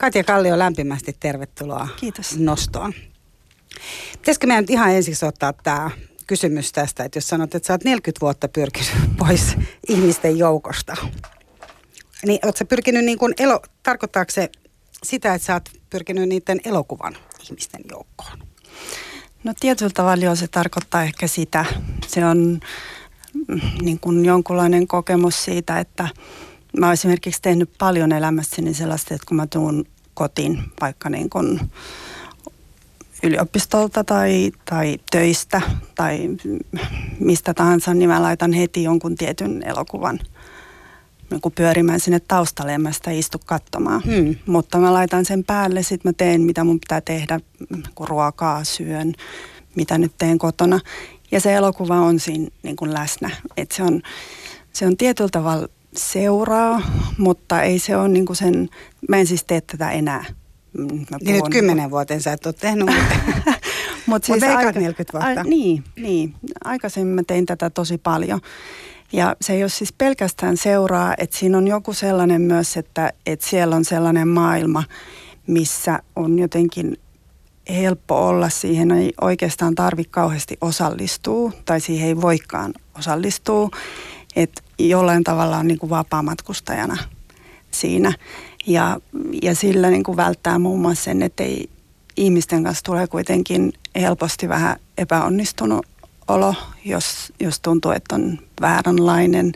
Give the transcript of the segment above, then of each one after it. Katja Kallio, lämpimästi tervetuloa. Kiitos. Nostoon. Pitäisikö meidän nyt ihan ensiksi ottaa tämä kysymys tästä, että jos sanot, että sä oot 40 vuotta pyrkinyt pois ihmisten joukosta, niin oot sä pyrkinyt niin kuin tarkoittaako se sitä, että sä oot pyrkinyt niiden elokuvan ihmisten joukkoon? No tietyllä tavalla joo, se tarkoittaa ehkä sitä. Se on niin kuin jonkunlainen kokemus siitä, että mä oon esimerkiksi tehnyt paljon elämässäni sellaista, että kun mä tuun kotiin vaikka niin kuin yliopistolta tai töistä tai mistä tahansa, niin mä laitan heti jonkun tietyn elokuvan niin kuin pyörimään sinne taustalle, en mä sitä istu katsomaan. Mutta mä laitan sen päälle, sit mä teen mitä mun pitää tehdä, kun ruokaa syön, mitä nyt teen kotona. Ja se elokuva on siinä niin kuin läsnä. Et se on tietyllä tavalla seuraa, mutta ei se ole niin kuin sen, mä en siis tee tätä enää. Niin nyt 10 vuoteen sä et ole tehnyt, mutta siis aika 40 vuotta. Niin, aikaisemmin mä tein tätä tosi paljon. Ja se ei ole siis pelkästään seuraa, että siinä on joku sellainen myös, että siellä on sellainen maailma, missä on jotenkin helppo olla. Siihen ei oikeastaan tarvitse kauheasti osallistua tai siihen ei voikaan osallistua. Että jollain tavalla on niin kuin vapaamatkustajana siinä. Ja sillä niin kuin välttää muun muassa sen, että ei ihmisten kanssa tulee kuitenkin helposti vähän epäonnistunut olo, jos tuntuu, että on vääränlainen,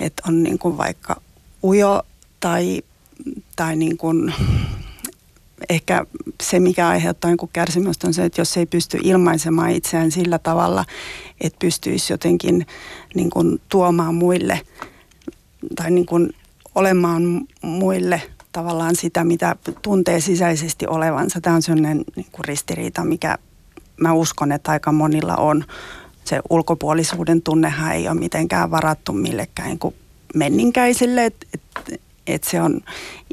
että on niin kuin vaikka ujo tai niin kuin ehkä se, mikä aiheuttaa niin kuin kärsimystä on se, että jos ei pysty ilmaisemaan itseään sillä tavalla, että pystyisi jotenkin niin kuin tuomaan muille tai niin kuin olemaan muille tavallaan sitä, mitä tuntee sisäisesti olevansa. Tämä on sellainen niin kuin ristiriita, mikä mä uskon, että aika monilla on. Se ulkopuolisuuden tunnehan ei ole mitenkään varattu millekään niin kuin menninkäisille. Et se on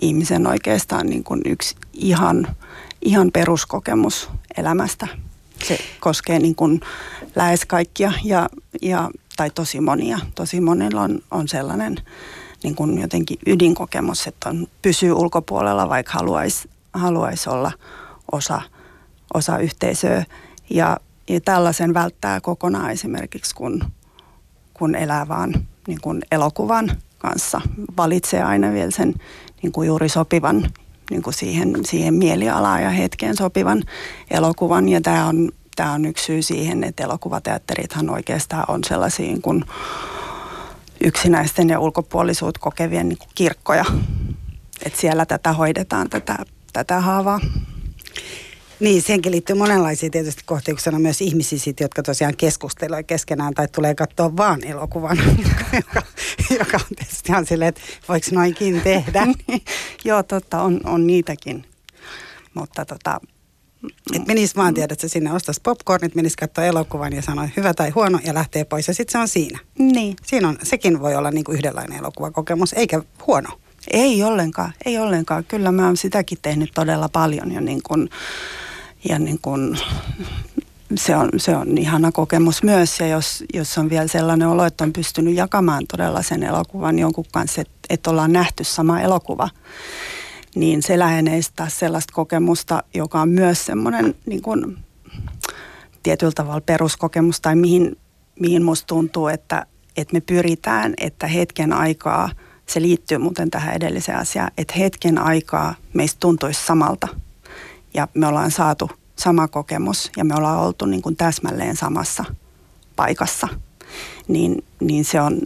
ihmisen oikeastaan niin kuin yksi ihan peruskokemus elämästä. Se koskee niin kuin lähes kaikkia tai tosi monia. Tosi monilla on sellainen niin kuin jotenkin ydinkokemus, että pysyy ulkopuolella, vaikka haluaisi olla osa yhteisöä. Ja tällaisen välttää kokonaan esimerkiksi, kun elää vaan niin kuin elokuvan kanssa. Valitsee aina vielä sen niin kuin juuri sopivan, niin kuin siihen mielialaan ja hetkeen sopivan elokuvan. Ja tämä on yksi syy siihen, että elokuvateatterithan oikeastaan on sellaisia niin kuin yksinäisten ja ulkopuolisuutta kokevien niin kuin kirkkoja. Että siellä tätä hoidetaan, tätä haavaa. Niin, siihenkin liittyy monenlaisia tietysti kohtauksena myös ihmisiä, jotka tosiaan keskustelee keskenään tai tulee katsoa vaan elokuvan, joka on tietysti ihan silleen, että voiko noinkin tehdä. Joo, totta, on niitäkin. Mutta että menisi vaan, tiedätkö, sinne ostaisi popcornit, menisi katsoa elokuvan ja sanoi hyvä tai huono ja lähtee pois. Ja sitten se on siinä. Niin. Sekin voi olla niinku yhdenlainen elokuvakokemus, eikä huono. Ei ollenkaan. Kyllä mä oon sitäkin tehnyt todella paljon ja niin kun se on ihana kokemus myös. Ja jos on vielä sellainen olo, että on pystynyt jakamaan todella sen elokuvan jonkun kanssa, että ollaan nähty sama elokuva, niin se lähenee taas sellaista kokemusta, joka on myös semmoinen niin kun tietyllä tavalla peruskokemus tai mihin musta tuntuu, että me pyritään, että hetken aikaa, se liittyy muuten tähän edelliseen asiaan, että hetken aikaa meistä tuntuisi samalta ja me ollaan saatu sama kokemus ja me ollaan oltu niin kuin täsmälleen samassa paikassa, niin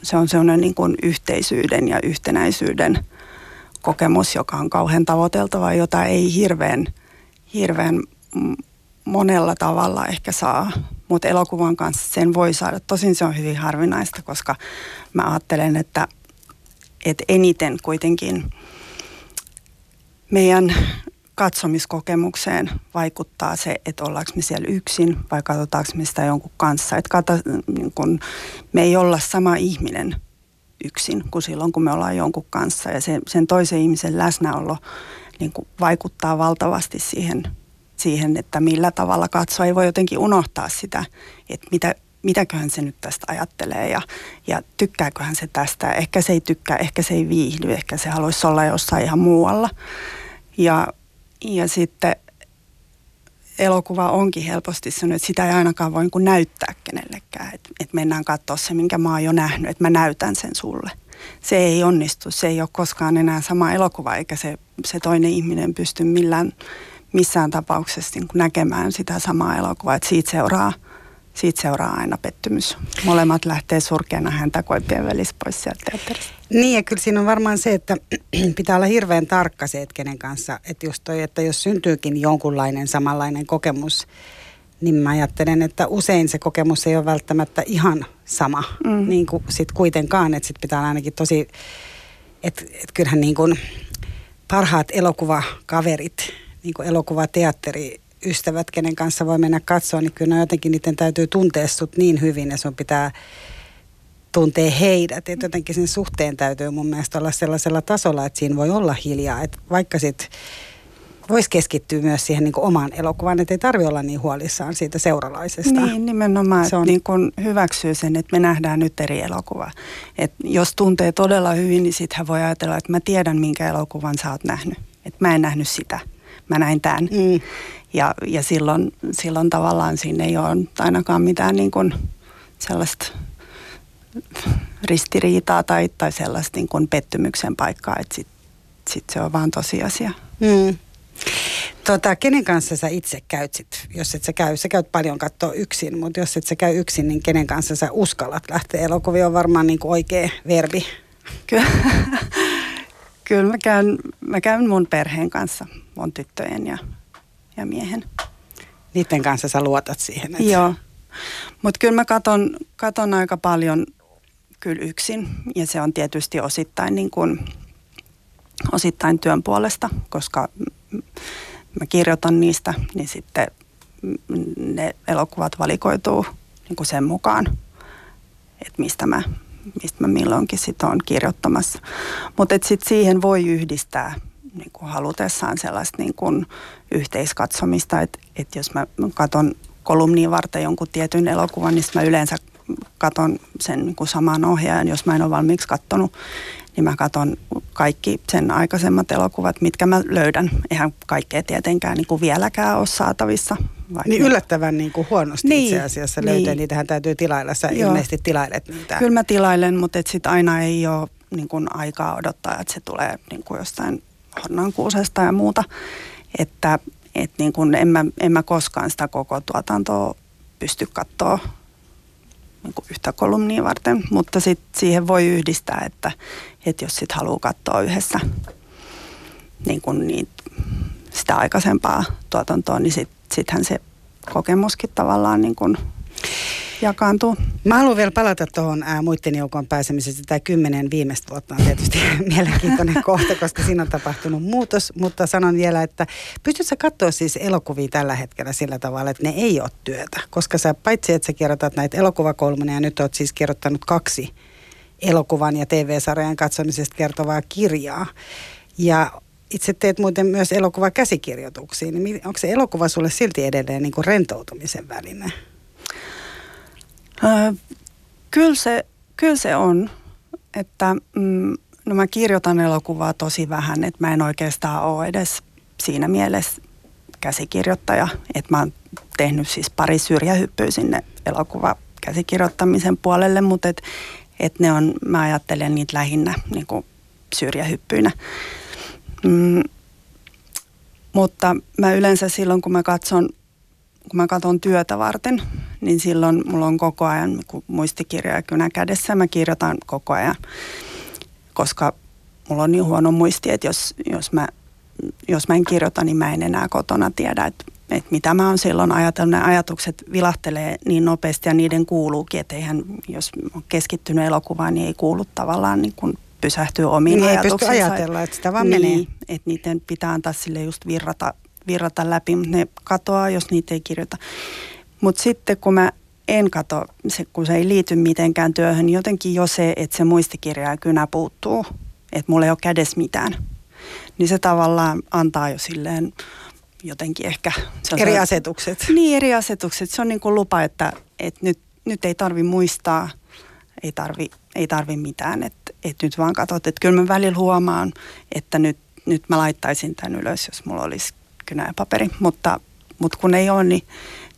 se on sellainen niin kuin yhteisyyden ja yhtenäisyyden kokemus, joka on kauhean tavoiteltava, jota ei hirveän monella tavalla ehkä saa, mutta elokuvan kanssa sen voi saada. Tosin se on hyvin harvinaista, koska mä ajattelen, että eniten kuitenkin meidän katsomiskokemukseen vaikuttaa se, että ollaanko me siellä yksin vai katsotaanko me sitä jonkun kanssa. Niin kun me ei olla sama ihminen yksin kuin silloin, kun me ollaan jonkun kanssa. Ja sen toisen ihmisen läsnäolo niin kun vaikuttaa valtavasti siihen, että millä tavalla katsoa. Ei voi jotenkin unohtaa sitä, että mitäköhän se nyt tästä ajattelee ja tykkääköhän se tästä. Ehkä se ei tykkää, ehkä se ei viihdy, ehkä se haluaisi olla jossain ihan muualla. Ja sitten elokuva onkin helposti sellainen, että sitä ei ainakaan voi näyttää kenellekään. Että mennään katsoa se, minkä mä oon jo nähnyt, että mä näytän sen sulle. Se ei onnistu, se ei ole koskaan enää sama elokuva, eikä se toinen ihminen pysty missään tapauksessa niin kuin näkemään sitä samaa elokuvaa. Että siitä seuraa aina pettymys. Molemmat lähtee surkeana häntä koipien välissä pois sieltä teatterista. Niin, ja kyllä siinä on varmaan se, että pitää olla hirveän tarkka se, että kenen kanssa. Että just toi, että jos syntyykin jonkunlainen samanlainen kokemus, niin mä ajattelen, että usein se kokemus ei ole välttämättä ihan sama. Mm. Niin kuin sit kuitenkaan, että sit pitää olla ainakin tosi, että kyllähän niin kuin parhaat elokuvakaverit, niin kuin elokuvateatteri, ystävät, kenen kanssa voi mennä katsoa, niin kyllä jotenkin niiden täytyy tuntea sut niin hyvin ja sun pitää tuntea heidät. Et jotenkin sen suhteen täytyy mun mielestä olla sellaisella tasolla, että siinä voi olla hiljaa. Et vaikka sit voisi keskittyä myös siihen niin kuin omaan elokuvaan, että ei tarvitse olla niin huolissaan siitä seuralaisesta. Niin, nimenomaan. Se on... niin kun hyväksyy sen, että me nähdään nyt eri elokuvaa. Et jos tuntee todella hyvin, niin sittenhän voi ajatella, että mä tiedän minkä elokuvan sä oot nähnyt. Että mä en nähnyt sitä. Mä näin tämän. Mm. Ja silloin tavallaan siinä ei ole ainakaan mitään niin kuin sellaista ristiriitaa tai sellaista niin kuin pettymyksen paikkaa, että sit se on vaan tosiasia. Mm. Kenen kanssa sä itse käyt sit? Jos et sä käyt paljon katsoa yksin, mutta jos et sä käy yksin, niin kenen kanssa sä uskallat lähteä elokuviin on varmaan niin kuin oikea verbi. Kyllä mä käyn mun perheen kanssa, mun tyttöjen ja miehen. Niiden kanssa sä luotat siihen? Että... Joo, mutta kyllä mä katon aika paljon kyllä yksin ja se on tietysti osittain työn puolesta, koska mä kirjoitan niistä, niin sitten ne elokuvat valikoituu niin kuin sen mukaan, että mistä mä milloinkin sit oon kirjoittamassa. Mutta sitten siihen voi yhdistää niin kuin halutessaan sellaista niin kuin yhteiskatsomista, että jos mä katon kolumniin varten jonkun tietyn elokuvan, niin mä yleensä katon sen niin kuin saman ohjaajan. Jos mä en ole valmiiksi katsonut, niin mä katon kaikki sen aikaisemmat elokuvat, mitkä mä löydän. Eihän kaikkea tietenkään niin kuin vieläkään ole saatavissa. Niin yllättävän niin kuin huonosti niin, itse asiassa löytää. Niitähän täytyy tilailla. Sä ilmeisesti tilailet niitä. Kyllä mä tilailen, mutta sitten aina ei ole niin kuin aikaa odottaa, että se tulee niin kuin jostain Hornankuusesta ja muuta. Että niin kuin en mä koskaan sitä koko tuotantoa pysty katsoa niin kuin yhtä kolumnia varten. Mutta sitten siihen voi yhdistää, että jos sitten haluaa katsoa yhdessä niin kuin sitä aikaisempaa tuotantoa, niin sittenhän se kokemuskin tavallaan niin kuin jakaantuu. Mä haluan vielä palata tuohon muitten joukkoon pääsemisestä. Tämä 10 viimeistä vuotta on tietysti mielenkiintoinen kohta, koska siinä on tapahtunut muutos. Mutta sanon vielä, että pystytkö sä katsoa siis elokuvia tällä hetkellä sillä tavalla, että ne ei ole työtä? Koska sä paitsi, että sä kirjoitat näitä elokuvakolumneja, ja nyt oot siis kirjoittanut 2 elokuvan ja TV-sarjan katsomisesta kertovaa kirjaa. Ja itse teet muuten myös elokuvakäsikirjoituksia. Niin onko se elokuva sulle silti edelleen niin kuin rentoutumisen väline? Kyllä se on, että no mä kirjoitan elokuvaa tosi vähän, että mä en oikeastaan ole edes siinä mielessä käsikirjoittaja, että mä oon tehnyt siis pari syrjähyppyä sinne elokuvakäsikirjoittamisen puolelle, mutta ne on, mä ajattelen niitä lähinnä niin kuin syrjähyppyinä. Mutta mä yleensä silloin, kun mä katson työtä varten, niin silloin mulla on koko ajan muistikirja ja kynä kädessä. Mä kirjoitan koko ajan, koska mulla on niin huono muisti, että jos mä en kirjoita, niin mä en enää kotona tiedä, että mitä mä oon silloin ajatellut. Nämä ajatukset vilahtelee niin nopeasti ja niiden kuuluukin, että eihän, jos on keskittynyt elokuvaan, niin ei kuulu tavallaan niin kuin pysähtyä omiin niin ajatuksiinsa. Ei pysty ajatella, että sitä vaan menee. Niin, että niiden pitää antaa sille just virrata läpi, mutta ne katoaa, jos niitä ei kirjoita. Mutta sitten kun mä en katso, kun se ei liity mitenkään työhön, niin jotenkin jo se, että se muistikirja ja kynä puuttuu, että mulla ei ole kädessä mitään, niin se tavallaan antaa jo silleen jotenkin ehkä... Eri asetukset. Niin, eri asetukset. Se on niin kuin lupa, että nyt ei tarvi muistaa, ei tarvi mitään, että nyt vaan katsot. Että kyllä mä välillä huomaan, että nyt nyt mä laittaisin tämän ylös, jos mulla olisi kynä ja paperi. Mutta kun ei ole,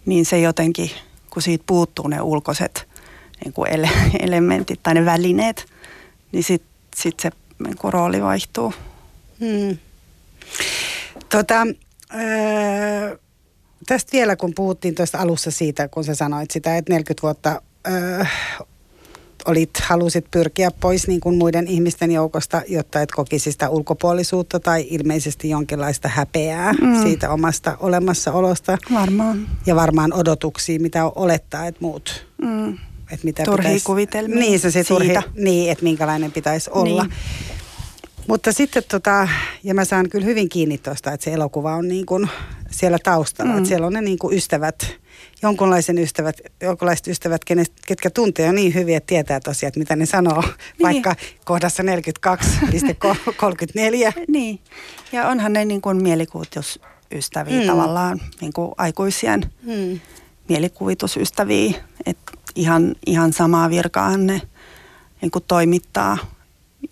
niin se jotenkin, kun siitä puuttuu ne ulkoiset niin kuin elementit tai ne välineet, niin sit se niin kuin rooli vaihtuu. Hmm. Tästä vielä, kun puhuttiin tuosta alussa siitä, kun sä sanoit sitä, että 40 vuotta halusit pyrkiä pois niin kuin muiden ihmisten joukosta, jotta et kokisi sitä ulkopuolisuutta tai ilmeisesti jonkinlaista häpeää siitä omasta olemassaolosta. Varmaan. Ja varmaan odotuksia, mitä olettaa, että muut. Mm. Turhia kuvitelmia. Niin, se turhi, niin, että minkälainen pitäisi olla. Niin. Mutta sitten ja mä saan kyllä hyvin kiinni tuosta, että se elokuva on niin kuin siellä taustalla. Mm. Että siellä on ne niin kuin ystävät, jonkinlaiset ystävät, ketkä tuntee jo niin hyvin, että tietää tosiaan, että mitä ne sanoo, vaikka kohdassa 42.34. Niin, ja onhan ne niin kuin mielikuvitusystäviä tavallaan, niin kuin aikuisien mielikuvitusystäviä, että ihan samaa virkaan ne niin kuin toimittaa.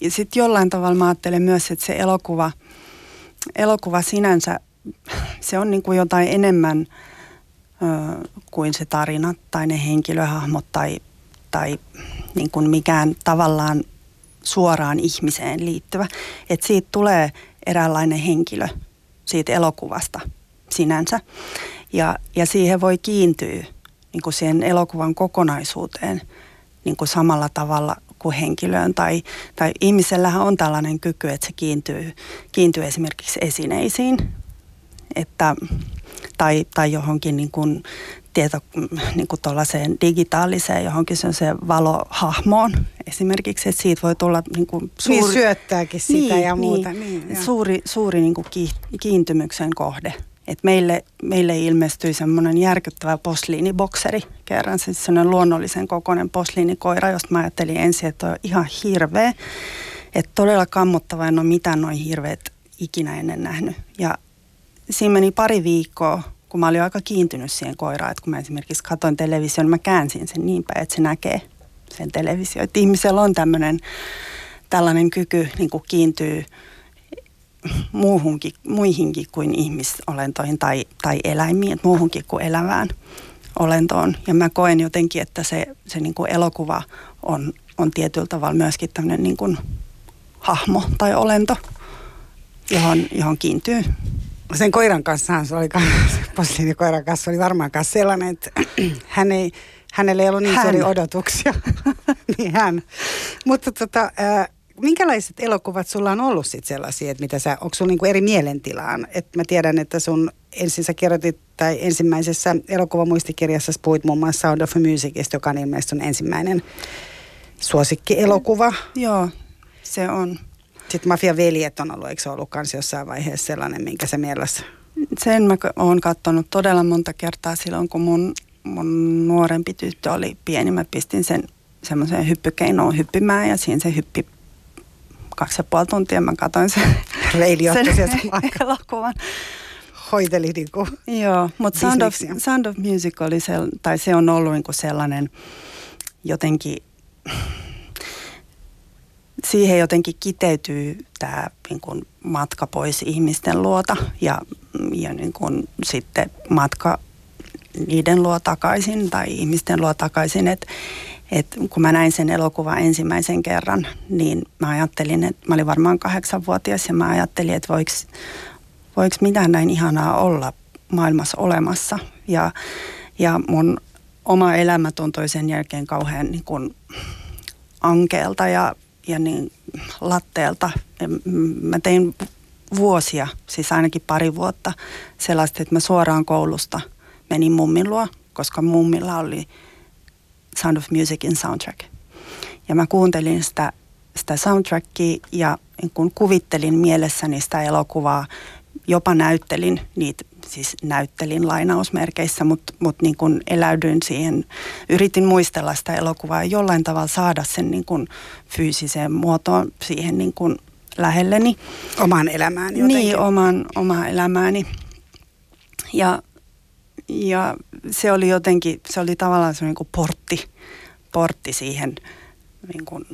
Ja sitten jollain tavalla mä ajattelen myös, että se elokuva sinänsä, se on niin kuin jotain enemmän kuin se tarina tai ne henkilöhahmot tai niin kuin mikään tavallaan suoraan ihmiseen liittyvä. Että siitä tulee eräänlainen henkilö siitä elokuvasta sinänsä ja siihen voi kiintyä niin kuin siihen elokuvan kokonaisuuteen niin kuin samalla tavalla kuin henkilöön. Tai ihmisellähän on tällainen kyky, että se kiintyy esimerkiksi esineisiin tai johonkin niin kuin niin kuin tuollaiseen digitaaliseen johonkin sellaiseen valohahmoon esimerkiksi, että siitä voi tulla niin kuin suuri... Niin syöttääkin sitä ja muuta. Niin, suuri niin kuin kiintymyksen kohde. Et meille ilmestyi semmoinen järkyttävä posliinibokseri kerran, siis semmoinen luonnollisen kokoinen posliinikoira, josta mä ajattelin ensin, että on ihan hirveä. Että todella kammottava, en ole mitään noin hirveät ikinä ennen nähnyt. Ja siinä meni pari viikkoa, kun mä olin aika kiintynyt siihen koiraan, että kun mä esimerkiksi katsoin television, mä käänsin sen niin päin, että se näkee sen television. Että ihmisellä on tällainen kyky niin kuin kiintyy muihinkin kuin ihmisolentoihin tai eläimiin, että muuhunkin kuin elävään olentoon. Ja mä koen jotenkin, että se niin kuin elokuva on tietyllä tavalla myöskin tämmöinen niin kuin hahmo tai olento, johon kiintyy. Sen koiran kanssa, posliinikoiran kanssa oli varmaan sellainen, että hänellä ei ollut niin suuria odotuksia. Niin hän. Mutta minkälaiset elokuvat sulla on ollut sitten sellaisia, että mitä sä, onko sulla niinku eri mielentilaan? Et mä tiedän, että sun ensimmäisessä elokuvamuistikirjassa puhuit muun muassa Sound of Musicista, joka on ilmeisesti sun ensimmäinen suosikkielokuva. Joo, se on. Sitten Mafian veljet on ollut, eikö se ollut kanssa jossain vaiheessa sellainen, minkä sä mielessä? Sen mä oon katsonut todella monta kertaa silloin, kun mun nuorempi tyttö oli pieni. Mä pistin sen semmoiseen hyppykeinoon hyppimään ja siinä se hyppi 2,5 tuntia. Mä katsoin sen elokuvan. Hoiteli niin kuin. Joo, mutta Sound of Music oli se on ollut niin kuin sellainen jotenkin... Siihen jotenkin kiteytyy tämä niin kuin matka pois ihmisten luota ja niin kuin sitten matka niiden luo takaisin tai ihmisten luo takaisin. Et kun mä näin sen elokuvan ensimmäisen kerran, niin mä ajattelin, että mä olin varmaan 8-vuotias ja mä ajattelin, että voiko mitään näin ihanaa olla maailmassa olemassa. Ja mun oma elämä tuntui sen jälkeen kauhean niin kuin ankeelta ja niin latteelta. Mä tein vuosia, siis ainakin pari vuotta sellaista, että mä suoraan koulusta menin mummin luo, koska mummilla oli Sound of Musicin soundtrack. Ja mä kuuntelin sitä soundtrackia ja kun kuvittelin mielessäni sitä elokuvaa, jopa näyttelin niitä, siis näyttelin lainausmerkeissä, mutta niin kuin eläydyin siihen, yritin muistella sitä elokuvaa ja jollain tavalla saada sen niin kuin fyysiseen muotoon siihen niin kuin lähelleni. Omaan elämään jotenkin. Niin, omaan elämääni. Ja se oli jotenkin, se oli tavallaan se niin kuin portti siihen niin kuin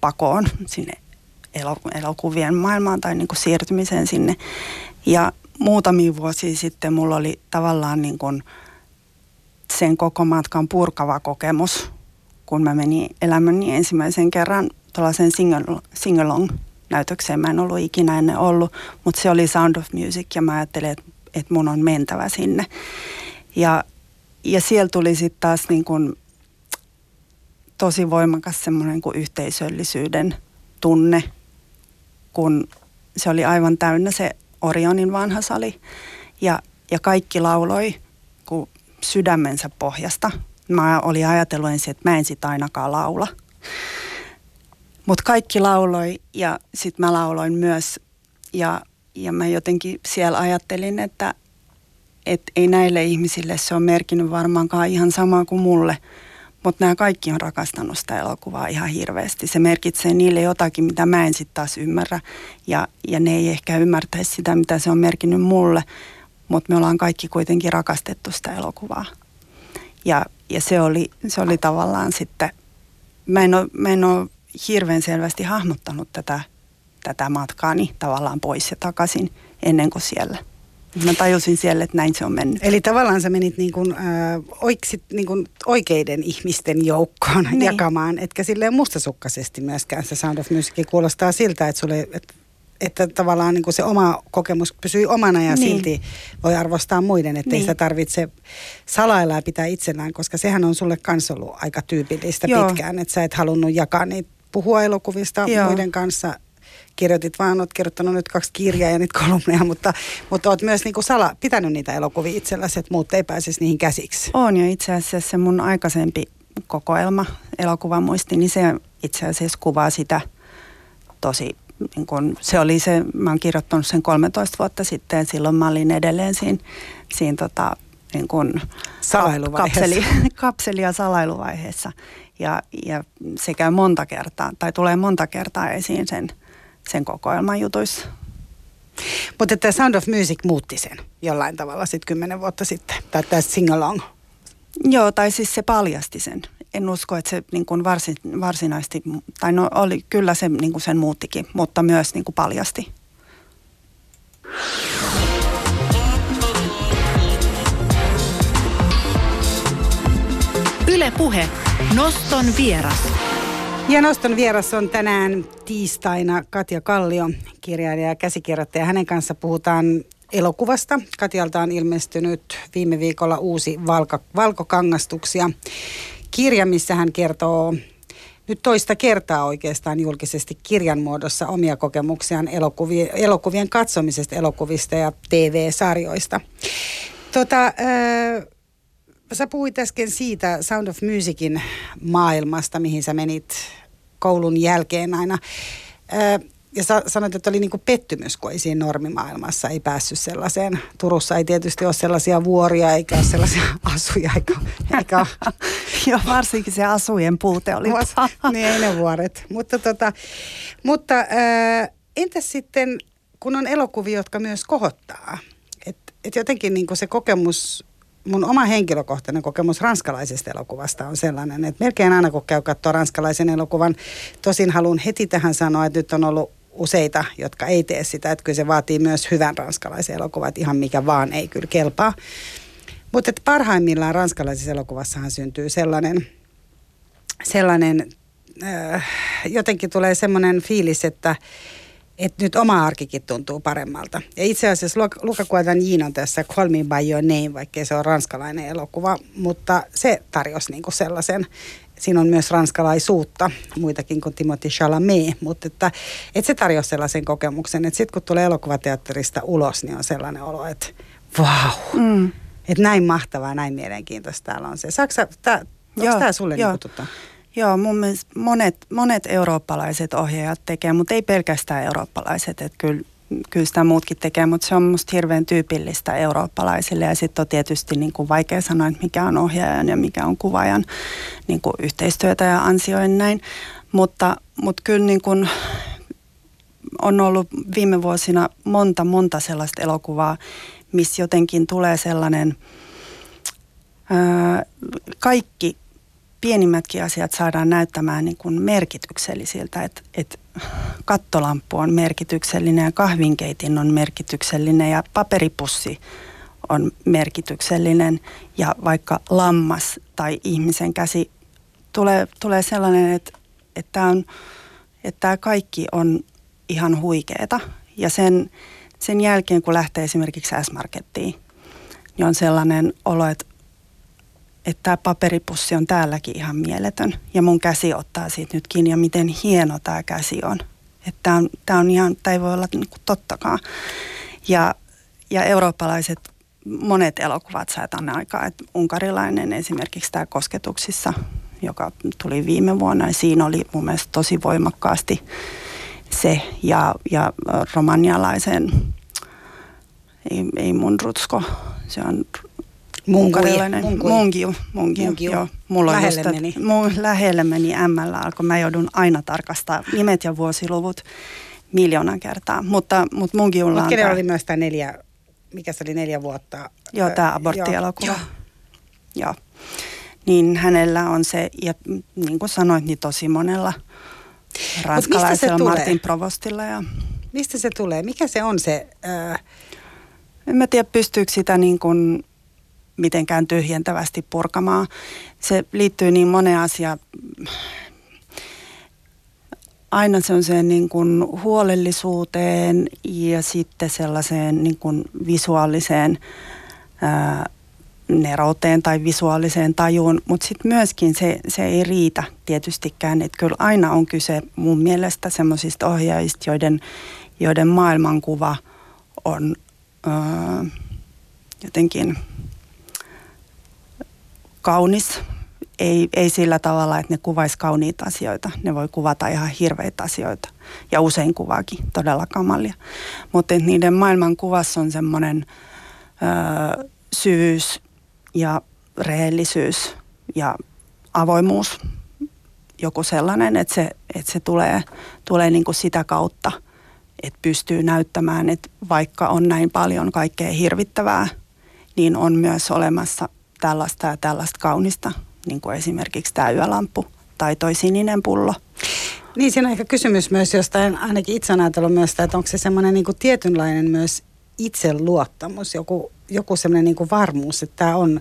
pakoon sinne elokuvien maailmaan tai niin kuin siirtymiseen sinne. Ja muutamia vuosia sitten mulla oli tavallaan niin kuin sen koko matkan purkava kokemus, kun mä menin elämäni ensimmäisen kerran tuollaisen sing-along-näytökseen. Mä en ollut ikinä ennen ollut, mutta se oli Sound of Music ja mä ajattelin, että mun on mentävä sinne. Ja siellä tuli sitten taas niin kuin tosi voimakas semmoinen niin kuin yhteisöllisyyden tunne, kun se oli aivan täynnä se Orionin vanha sali ja kaikki lauloi kun sydämensä pohjasta. Mä olin ajatellut ensin, että mä en sit ainakaan laula. Mutta kaikki lauloi ja sit mä lauloin myös ja mä jotenkin siellä ajattelin, että ei näille ihmisille se ole merkinnyt varmaankaan ihan samaa kuin mulle. Mutta nämä kaikki on rakastanut sitä elokuvaa ihan hirveästi. Se merkitsee niille jotakin, mitä mä en sitten taas ymmärrä. Ja ne ei ehkä ymmärtäisi sitä, mitä se on merkinnyt mulle. Mutta me ollaan kaikki kuitenkin rakastettu sitä elokuvaa. Ja se oli tavallaan sitten, mä en ole hirveän selvästi hahmottanut tätä matkaani tavallaan pois ja takaisin ennen kuin siellä. Mä tajusin siellä, että näin se on mennyt. Eli tavallaan sä menit niin kuin, oikeiden ihmisten joukkoon niin jakamaan, etkä silleen mustasukkaisesti myöskään. Se Sound of Music kuulostaa siltä, että sulle... Että tavallaan niin kuin se oma kokemus pysyy omana ja silti voi arvostaa muiden, ettei sitä tarvitse salailla ja pitää itsenään, koska sehän on sulle kans ollut aika tyypillistä pitkään, että sä et halunnut jakaa niitä, puhua elokuvista muiden kanssa. Kirjoitit vaan, oot kirjoittanut nyt 2 kirjaa ja niitä kolumneja, mutta oot myös niin kuin pitänyt niitä elokuvia itselläsi, että muut ei pääsisi niihin käsiksi. On jo itse asiassa se mun aikaisempi kokoelma, elokuvamuisti, niin se itse asiassa kuvaa sitä tosi... Niin kun se oli se, mä oon kirjoittanut sen 13 vuotta sitten ja silloin mä olin edelleen siinä niin kun kapseli- ja salailuvaiheessa. Ja se käy monta kertaa, tai tulee monta kertaa esiin sen kokoelman jutuissa. Mutta tämä Sound of Music muutti sen jollain tavalla sitten 10 vuotta sitten, tai tämä sing-along. Joo, tai siis se paljasti sen. En usko, että se niin kuin varsinaisesti, tai no oli, kyllä se niin kuin sen muuttikin, mutta myös niin kuin paljasti. Yle Puhe, Noston vieras. Ja Noston vieras on tänään tiistaina Katja Kallio, kirjailija ja käsikirjoittaja. Hänen kanssa puhutaan elokuvasta. Katjalta on ilmestynyt viime viikolla uusi Valkokangastuksia. Kirja, missä hän kertoo nyt toista kertaa oikeastaan julkisesti kirjan muodossa omia kokemuksiaan elokuvien katsomisesta, elokuvista ja TV-sarjoista. Sä puhuit äsken siitä Sound of Musicin maailmasta, mihin sä menit koulun jälkeen aina. Ja sanoit, että oli niin kuin pettymys, kun ei siinä normimaailmassa ei päässyt sellaiseen. Turussa ei tietysti ole sellaisia vuoria, eikä ole sellaisia asuja, eikä joo, varsinkin se asujen puute oli. Niin, ei ne vuoret. Mutta entäs sitten, kun on elokuvia, jotka myös kohottaa? Et jotenkin niin kuin se kokemus, mun oma henkilökohtainen kokemus ranskalaisesta elokuvasta on sellainen, että melkein aina kun käy katsoa ranskalaisen elokuvan, tosin haluan heti tähän sanoa, että nyt on ollut useita, jotka ei tee sitä, että kyllä se vaatii myös hyvän ranskalaisen elokuvan, että ihan mikä vaan ei kyllä kelpaa. Mutta parhaimmillaan ranskalaisessa elokuvassahan syntyy sellainen jotenkin tulee semmoinen fiilis, että nyt oma arkikin tuntuu paremmalta. Ja itse asiassa Luca Guadagnino on tässä Call Me By Your Name, vaikkei se ole ranskalainen elokuva, mutta se tarjosi niinku sellaisen. Siinä on myös ranskalaisuutta, muitakin kuin Timothée Chalamet, mutta että se tarjosi sellaisen kokemuksen, että sitten kun tulee elokuvateatterista ulos, niin on sellainen olo, että vau, että näin mahtavaa, näin mielenkiintoista täällä on se. Onko tämä sulle niin kututtaa? Joo, mun mielestä monet eurooppalaiset ohjaajat tekee, mutta ei pelkästään eurooppalaiset, että kyllä sitä muutkin tekee, mutta se on musta hirveän tyypillistä eurooppalaisille ja sitten on tietysti niin kuin vaikea sanoa, että mikä on ohjaajan ja mikä on kuvaajan niin kuin yhteistyötä ja ansioin näin, mutta kyllä niin kuin on ollut viime vuosina monta sellaista elokuvaa, missä jotenkin tulee sellainen kaikki pienimmätkin asiat saadaan näyttämään niin kuin merkityksellisiltä, että kattolamppu on merkityksellinen ja kahvinkeitin on merkityksellinen ja paperipussi on merkityksellinen ja vaikka lammas tai ihmisen käsi tulee sellainen, että tämä kaikki on ihan huikeeta ja sen jälkeen kun lähtee esimerkiksi S-Markettiin, niin on sellainen olo, että tämä paperipussi on täälläkin ihan mieletön ja mun käsi ottaa siitä nyt kiinni ja miten hieno tämä käsi on. Että tämä ei voi olla niin kuin tottakaan. Ja eurooppalaiset monet elokuvat sai tänne aikaa, että unkarilainen esimerkiksi tämä Kosketuksissa, joka tuli viime vuonna ja siinä oli mun mielestä tosi voimakkaasti se ja romanialaisen, ei mun rutsko, se on unkarilainen. Munkiu. Joo. Mulla on lähelle meni. Lähelle meni ML alkoi. Mä joudun aina tarkastaa nimet ja vuosiluvut 1,000,000 kertaa, mutta Munkiulla on... Mutta kenellä oli myös tämä 4 vuotta? Joo, tämä aborttielokuva. Joo. Niin hänellä on se, ja niin kuin sanoit, niin tosi monella ranskalaisella Martin Provostilla. Ja... Mistä se tulee? Mikä se on se? En mä tiedä, pystyykö sitä niin kuin mitenkään tyhjentävästi purkamaan. Se liittyy niin moneen asiaan. Aina sellaiseen niin kuin huolellisuuteen ja sitten sellaiseen niin kuin visuaaliseen nerouteen tai visuaaliseen tajuun, mutta sitten myöskin se ei riitä tietystikään. Että kyllä aina on kyse mun mielestä semmoisista ohjaajista, joiden maailmankuva on jotenkin kaunis. Ei sillä tavalla, että ne kuvaisi kauniita asioita. Ne voi kuvata ihan hirveitä asioita. Ja usein kuvaakin todella kamalia. Mutta niiden maailmankuvassa on semmoinen syvyys ja rehellisyys ja avoimuus. Joku sellainen, että se tulee niin kuin sitä kautta, että pystyy näyttämään, että vaikka on näin paljon kaikkea hirvittävää, niin on myös olemassa tällaista ja tällaista kaunista. Niin kuin esimerkiksi tämä yölamppu tai toi sininen pullo. Niin, siinä on ehkä kysymys myös jostain, ainakin itse on ajatellut myös sitä, että onko se semmoinen niin kuin tietynlainen myös itseluottamus, joku semmoinen niin kuin varmuus, että tämä on,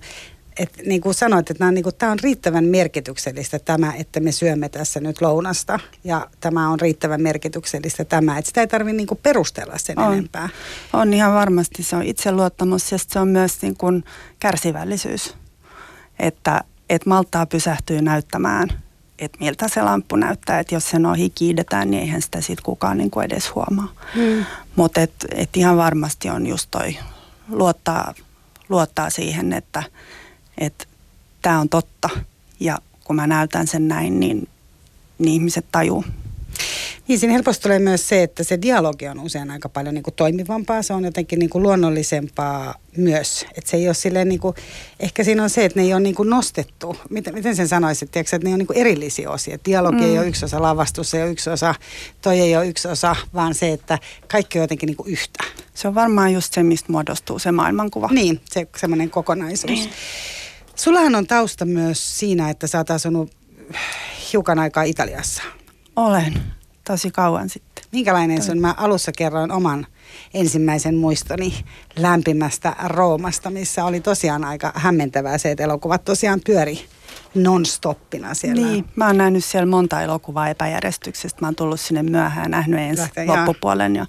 että niin kuin sanoit, että niin kuin, tämä on riittävän merkityksellistä tämä, että me syömme tässä nyt lounasta ja tämä on riittävän merkityksellistä tämä, että sitä ei tarvitse niin kuin perustella sen enempää. On ihan varmasti, se on itseluottamus ja se on myös niin kuin kärsivällisyys, että malttaa pysähtyy näyttämään, että miltä se lamppu näyttää. Että jos sen ohi kiidetään, niin eihän sitä sitten kukaan niin kuin edes huomaa. Mutta et ihan varmasti on just toi luottaa siihen, että tämä on totta. Ja kun mä näytän sen näin, niin ihmiset tajuu. Niin, siinä helposti tulee myös se, että se dialogi on usein aika paljon niin kuin toimivampaa. Se on jotenkin niin kuin luonnollisempaa myös. Että se ei ole silleen niin kuin, ehkä siinä on se, että ne ei ole niin kuin nostettu. Miten sen sanoisit, tiedätkö, että ne on niin kuin erillisiä osia. Että dialogi ei ole yksi osa, lavastus ei ole yksi osa, toi ei ole yksi osa, vaan se, että kaikki on jotenkin niin kuin yhtä. Se on varmaan just se, mistä muodostuu se maailmankuva. Niin, se semmoinen kokonaisuus. Niin. Sullahan on tausta myös siinä, että sä oot asunut hiukan aikaa Italiassa. Olen. Tosi kauan sitten. Minkälainen se on? Mä alussa kerroin oman ensimmäisen muistoni lämpimästä Roomasta, missä oli tosiaan aika hämmentävää se, että elokuvat tosiaan pyöri non-stoppina siellä. Niin, mä oon nähnyt siellä monta elokuvaa epäjärjestyksestä. Mä oon tullut sinne myöhään ja nähnyt loppupuolen ja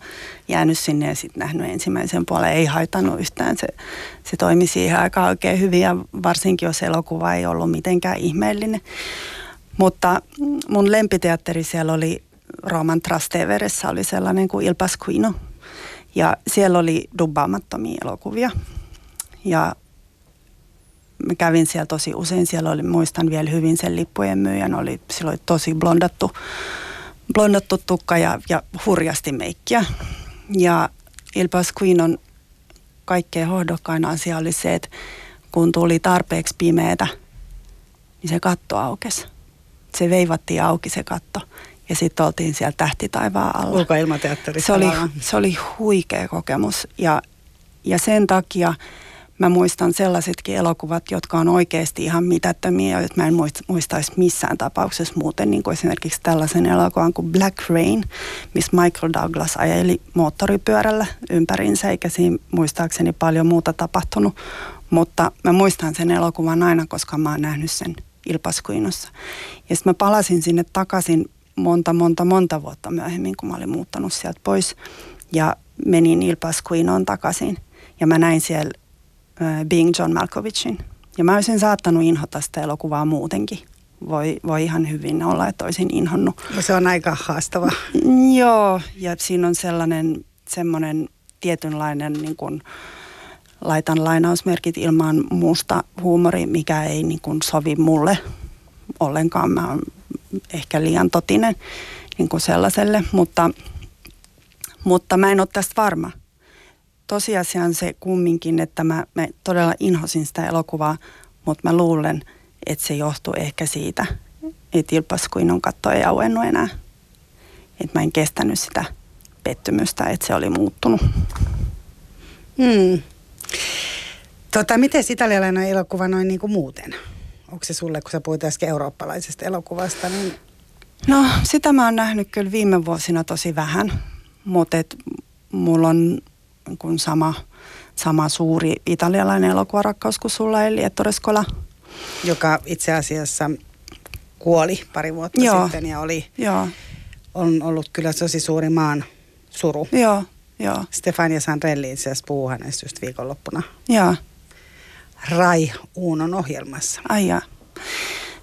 jäänyt sinne ja sitten nähnyt ensimmäisen puolen. Ei haitannut yhtään. Se toimi siihen aikaan oikein hyvin ja varsinkin jos elokuva ei ollut mitenkään ihmeellinen. Mutta mun lempiteatteri siellä oli Rooman Trasteveressä, oli sellainen kuin Il Pasquino ja siellä oli dubbaamattomia elokuvia ja mä kävin siellä tosi usein. Siellä oli, muistan vielä hyvin sen lippujen myyjän, silloin oli tosi blondattu tukka ja hurjasti meikkiä ja Il Pasquinon kaikkein hohdokkain asia oli se, että kun tuli tarpeeksi pimeätä, niin se katto aukesi. Se veivattiin auki se katto. Ja sitten oltiin siellä tähtitaivaan alla. Ulkoilmateatterissa. Se oli huikea kokemus. Ja sen takia Mä muistan sellaisetkin elokuvat, jotka on oikeasti ihan mitättömiä, joita mä en muistaisi missään tapauksessa muuten, niin kuin esimerkiksi tällaisen elokuvan kuin Black Rain, missä Michael Douglas ajeli moottoripyörällä ympäriinsä, eikä siinä muistaakseni paljon muuta tapahtunut, mutta mä muistan sen elokuvan aina, koska mä oon nähnyt sen Il Pasquinossa. Ja sitten mä palasin sinne takaisin monta vuotta myöhemmin, kun mä olin muuttanut sieltä pois ja menin Il Pasquinoon takaisin ja mä näin siellä Being John Malkovichin. Ja mä olisin saattanut inhota sitä elokuvaa muutenkin. Voi ihan hyvin olla, että olisin inhonnut. Ja se on aika haastava. Joo, ja siinä on semmoinen tietynlainen niin kuin, laitan lainausmerkit ilman muusta huumori, mikä ei niin kuin sovi mulle ollenkaan. Mä oon ehkä liian totinen niin kuin sellaiselle, mutta mä en ole tästä varma. Tosiasia on se kumminkin, että mä todella inhosin sitä elokuvaa, mutta mä luulen, että se johtuu ehkä siitä, että Il Pasquinon katto ei auennut enää. Että mä en kestänyt sitä pettymystä, että se oli muuttunut. Miten italialainen elokuva noin niin kuin muuten? Onko se sulle, kun sä puhuit äsken eurooppalaisesta elokuvasta? Niin... No, sitä mä oon nähnyt kyllä viime vuosina tosi vähän, mutta mulla on... kun sama suuri italialainen elokuvarakkaus kuin sulla, eli Ettore Scola. Joka itse asiassa kuoli pari vuotta sitten ja on ollut kyllä tosi suuri maan suru. Joo. Stefania Sandrelli itse asiassa puhui hänestä just viikonloppuna. Joo. Rai Uunon ohjelmassa. Ai jaa.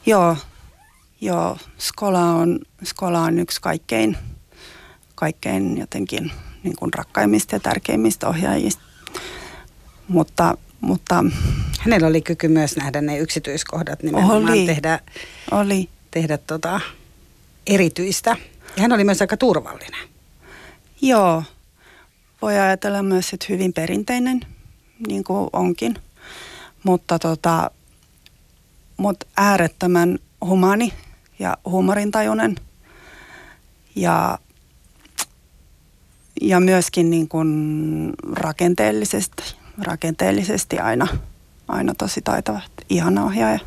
Joo. Scola on yksi kaikkein jotenkin... niin kuin rakkaimmista ja tärkeimmistä ohjaajista, mutta... Hänellä oli kyky myös nähdä ne yksityiskohdat nimenomaan tehdä erityistä. Ja hän oli myös aika turvallinen. Joo, voi ajatella myös, että hyvin perinteinen, niin kuin onkin, mutta äärettömän humani ja huumorintajuinen ja myöskin niin kuin rakenteellisesti aina tosi taitava, ihana ohjaaja.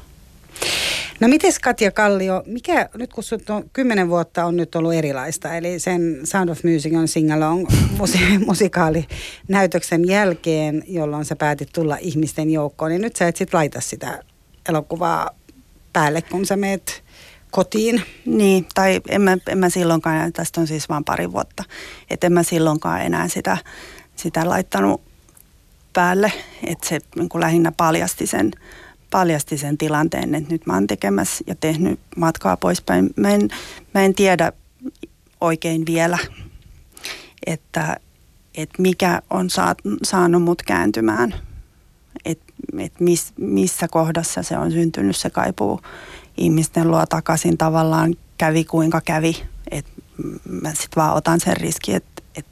No mites Katja Kallio, mikä nyt kun 10 vuotta on nyt ollut erilaista, eli sen Sound of Music on singalong musikaalinäytöksen jälkeen, jolloin sä päätit tulla ihmisten joukkoon, niin nyt sä et sit laita sitä elokuvaa päälle, kun sä meet kotiin. Niin, tai en mä silloinkaan, tästä on siis vaan 2 vuotta, että en mä silloinkaan enää sitä laittanut päälle, että se niin kuin lähinnä paljasti sen tilanteen, että nyt mä oon tekemässä ja tehnyt matkaa poispäin. Mä en tiedä oikein vielä, että mikä on saanut mut kääntymään, että missä kohdassa se on syntynyt, se kaipuu ihmisten luo takaisin, tavallaan kävi kuinka kävi. Et mä sitten vaan otan sen riski, että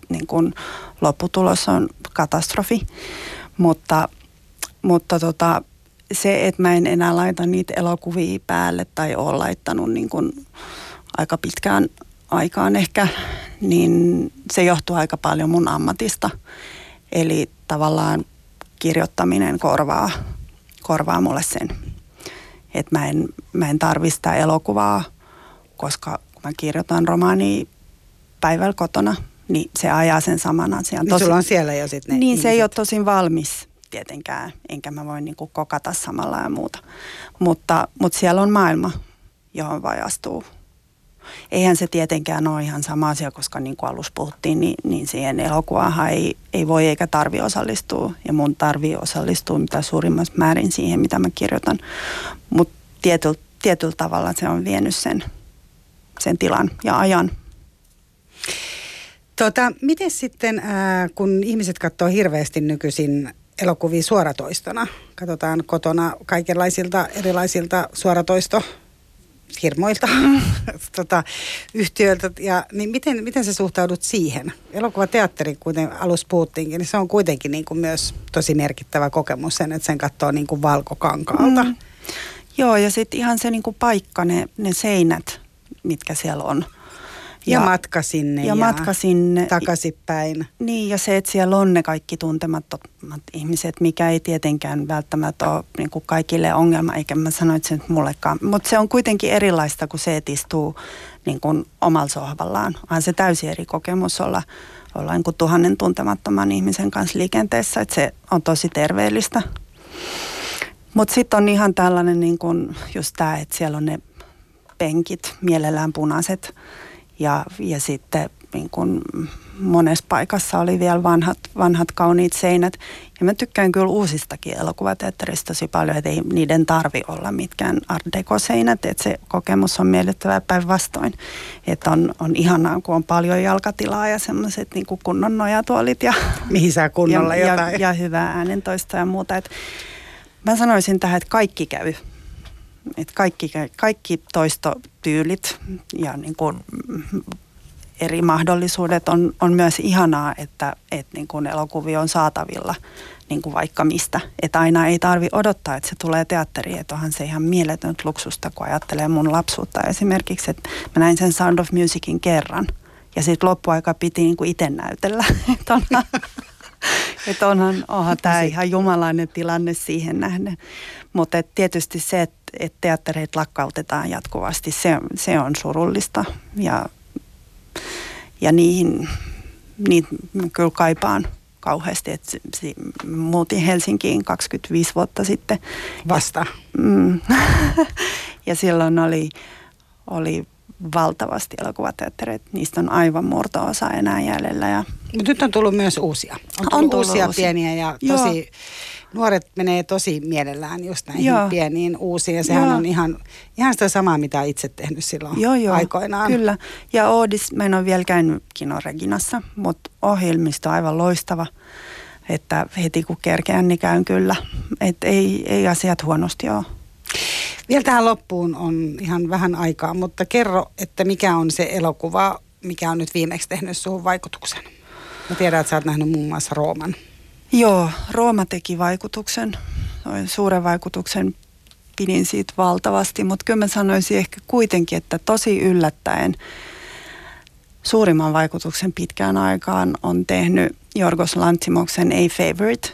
niin kun lopputulos on katastrofi. Mutta se, että mä en enää laita niitä elokuvia päälle tai ole laittanut niin kun aika pitkään aikaan ehkä, niin se johtuu aika paljon mun ammatista. Eli tavallaan kirjoittaminen korvaa mulle sen. Että mä en tarvi sitä elokuvaa, koska kun mä kirjoitan romaania päivällä kotona, niin se ajaa sen saman asian. Niin sulla on siellä jo sitten ne ihmiset. Se ei ole tosin valmis tietenkään, enkä mä voi niinku kokata samalla ja muuta. Mutta siellä on maailma, johon vai astuu. Eihän se tietenkään ole ihan sama asia, koska niin kuin alussa puhuttiin, niin siihen elokuvaahan ei voi eikä tarvi osallistua. Ja mun tarvii osallistua mitä suurimmassa määrin siihen, mitä mä kirjoitan. Mutta tietyllä tavalla se on vienyt sen tilan ja ajan. Miten sitten, kun ihmiset katsoo hirveästi nykyisin elokuvia suoratoistona? Katsotaan kotona kaikenlaisilta erilaisilta suoratoistohirmoilta, yhtiöiltä, ja niin miten sä suhtaudut siihen? Elokuvateatteri, kuten alussa puhuttiinkin, niin se on kuitenkin niin kuin myös tosi merkittävä kokemus sen, että sen katsoo niin kuin valkokankaalta. Joo, ja sitten ihan se niin kuin paikka, ne seinät, mitkä siellä on, Ja matka sinne ja matka sinne takaisinpäin. Niin, ja se, että siellä on ne kaikki tuntemattomat ihmiset, mikä ei tietenkään välttämättä ole niin kuin kaikille ongelma, eikä mä sano, että se nyt mullekaan. Mutta se on kuitenkin erilaista kuin se, että istuu niin kuin omalla sohvallaan. On se täysin eri kokemus olla niin kuin 1000 tuntemattoman ihmisen kanssa liikenteessä, että se on tosi terveellistä. Mutta sitten on ihan tällainen niin kuin just tämä, että siellä on ne penkit, mielellään punaiset. Ja sitten niin kun monessa paikassa oli vielä vanhat kauniit seinät. Ja mä tykkään kyllä uusistakin elokuvateatterista tosi paljon, että ei niiden tarvi olla mitkään art deco-seinät. Että se kokemus on miellyttävää päinvastoin. Että on ihanaa, kun on paljon jalkatilaa ja semmoiset niin kuin kunnon nojatuolit. Ja, mihin saa kunnolla jotain. Ja hyvää äänentoista ja muuta. Et mä sanoisin tähän, että kaikki käy. Että kaikki toistotyylit ja niin kuin eri mahdollisuudet on myös ihanaa, että niin kuin elokuvia on saatavilla niin kuin vaikka mistä. Että aina ei tarvitse odottaa, että se tulee teatteriin. Että onhan se ihan mieletön luksusta, kun ajattelee mun lapsuutta esimerkiksi. Että mä näin sen Sound of Musicin kerran ja sitten loppuaika piti niin kuin itse näytellä. Että onhan tämä ihan jumalainen tilanne siihen nähden. Mutta tietysti se, että teattereit lakkautetaan jatkuvasti, se on surullista. Ja niitä kyllä kaipaan kauheasti. Et muutin Helsinkiin 25 vuotta sitten. Vasta. Ja silloin oli valtavasti elokuvateattereita. Niistä on aivan murto-osa enää jäljellä. Mutta nyt on tullut myös uusia. On tullut uusia pieniä ja tosi... Joo. Nuoret menee tosi mielellään just näihin pieniin uusiin ja sehän on ihan sitä samaa, mitä itse tehnyt silloin aikoinaan. Kyllä. Ja Oodis, mä en ole vielä käynyt Kino-Reginassa, mutta ohjelmisto on aivan loistava, että heti kun kerkeän, niin käyn kyllä. Että ei asiat huonosti ole. Vielä tähän loppuun on ihan vähän aikaa, mutta kerro, että mikä on se elokuva, mikä on nyt viimeksi tehnyt suhun vaikutuksen. Mä tiedän, että sä oot nähnyt muun muassa Rooman. Joo, Rooma teki vaikutuksen, suuren vaikutuksen, pidin siitä valtavasti, mutta kyllä mä sanoisin ehkä kuitenkin, että tosi yllättäen suurimman vaikutuksen pitkään aikaan on tehnyt Jorgos Lanthimoksen Ei Favorite,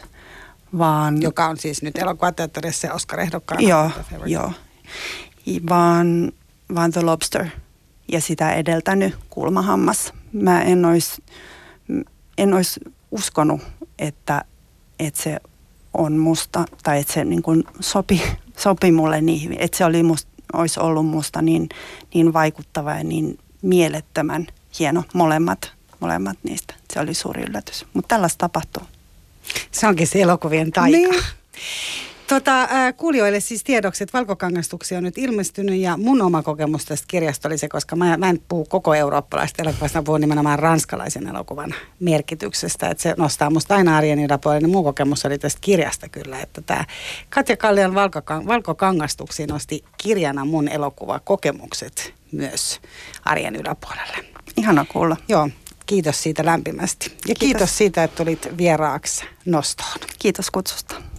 vaan... Joka on siis nyt elokuvateatterissa Oscar-ehdokkaana. Vaan The Lobster ja sitä edeltänyt Kulmahammas. Mä en olisi uskonut, että se on musta, tai että se niin kuin sopi mulle niin hyvin, että se olisi ollut musta niin vaikuttava ja niin mielettömän hieno, molemmat niistä. Se oli suuri yllätys, mutta tällaista tapahtuu. Se onkin se elokuvien taika. Niin. Kuulijoille siis tiedokset, Valkokangastuksia on nyt ilmestynyt ja mun oma kokemus tästä kirjasta oli se, koska mä en puhu koko eurooppalaisesta elokuvasta, puhun nimenomaan ranskalaisen elokuvan merkityksestä, että se nostaa musta aina arjen yläpuolelle, niin mun kokemus oli tästä kirjasta kyllä, että tämä Katja Kallion Valkokangastuksiin nosti kirjana mun elokuvakokemukset myös arjen yläpuolelle. Ihana kuulla. Joo, kiitos siitä lämpimästi ja kiitos siitä, että tulit vieraaksi nostoon. Kiitos kutsusta.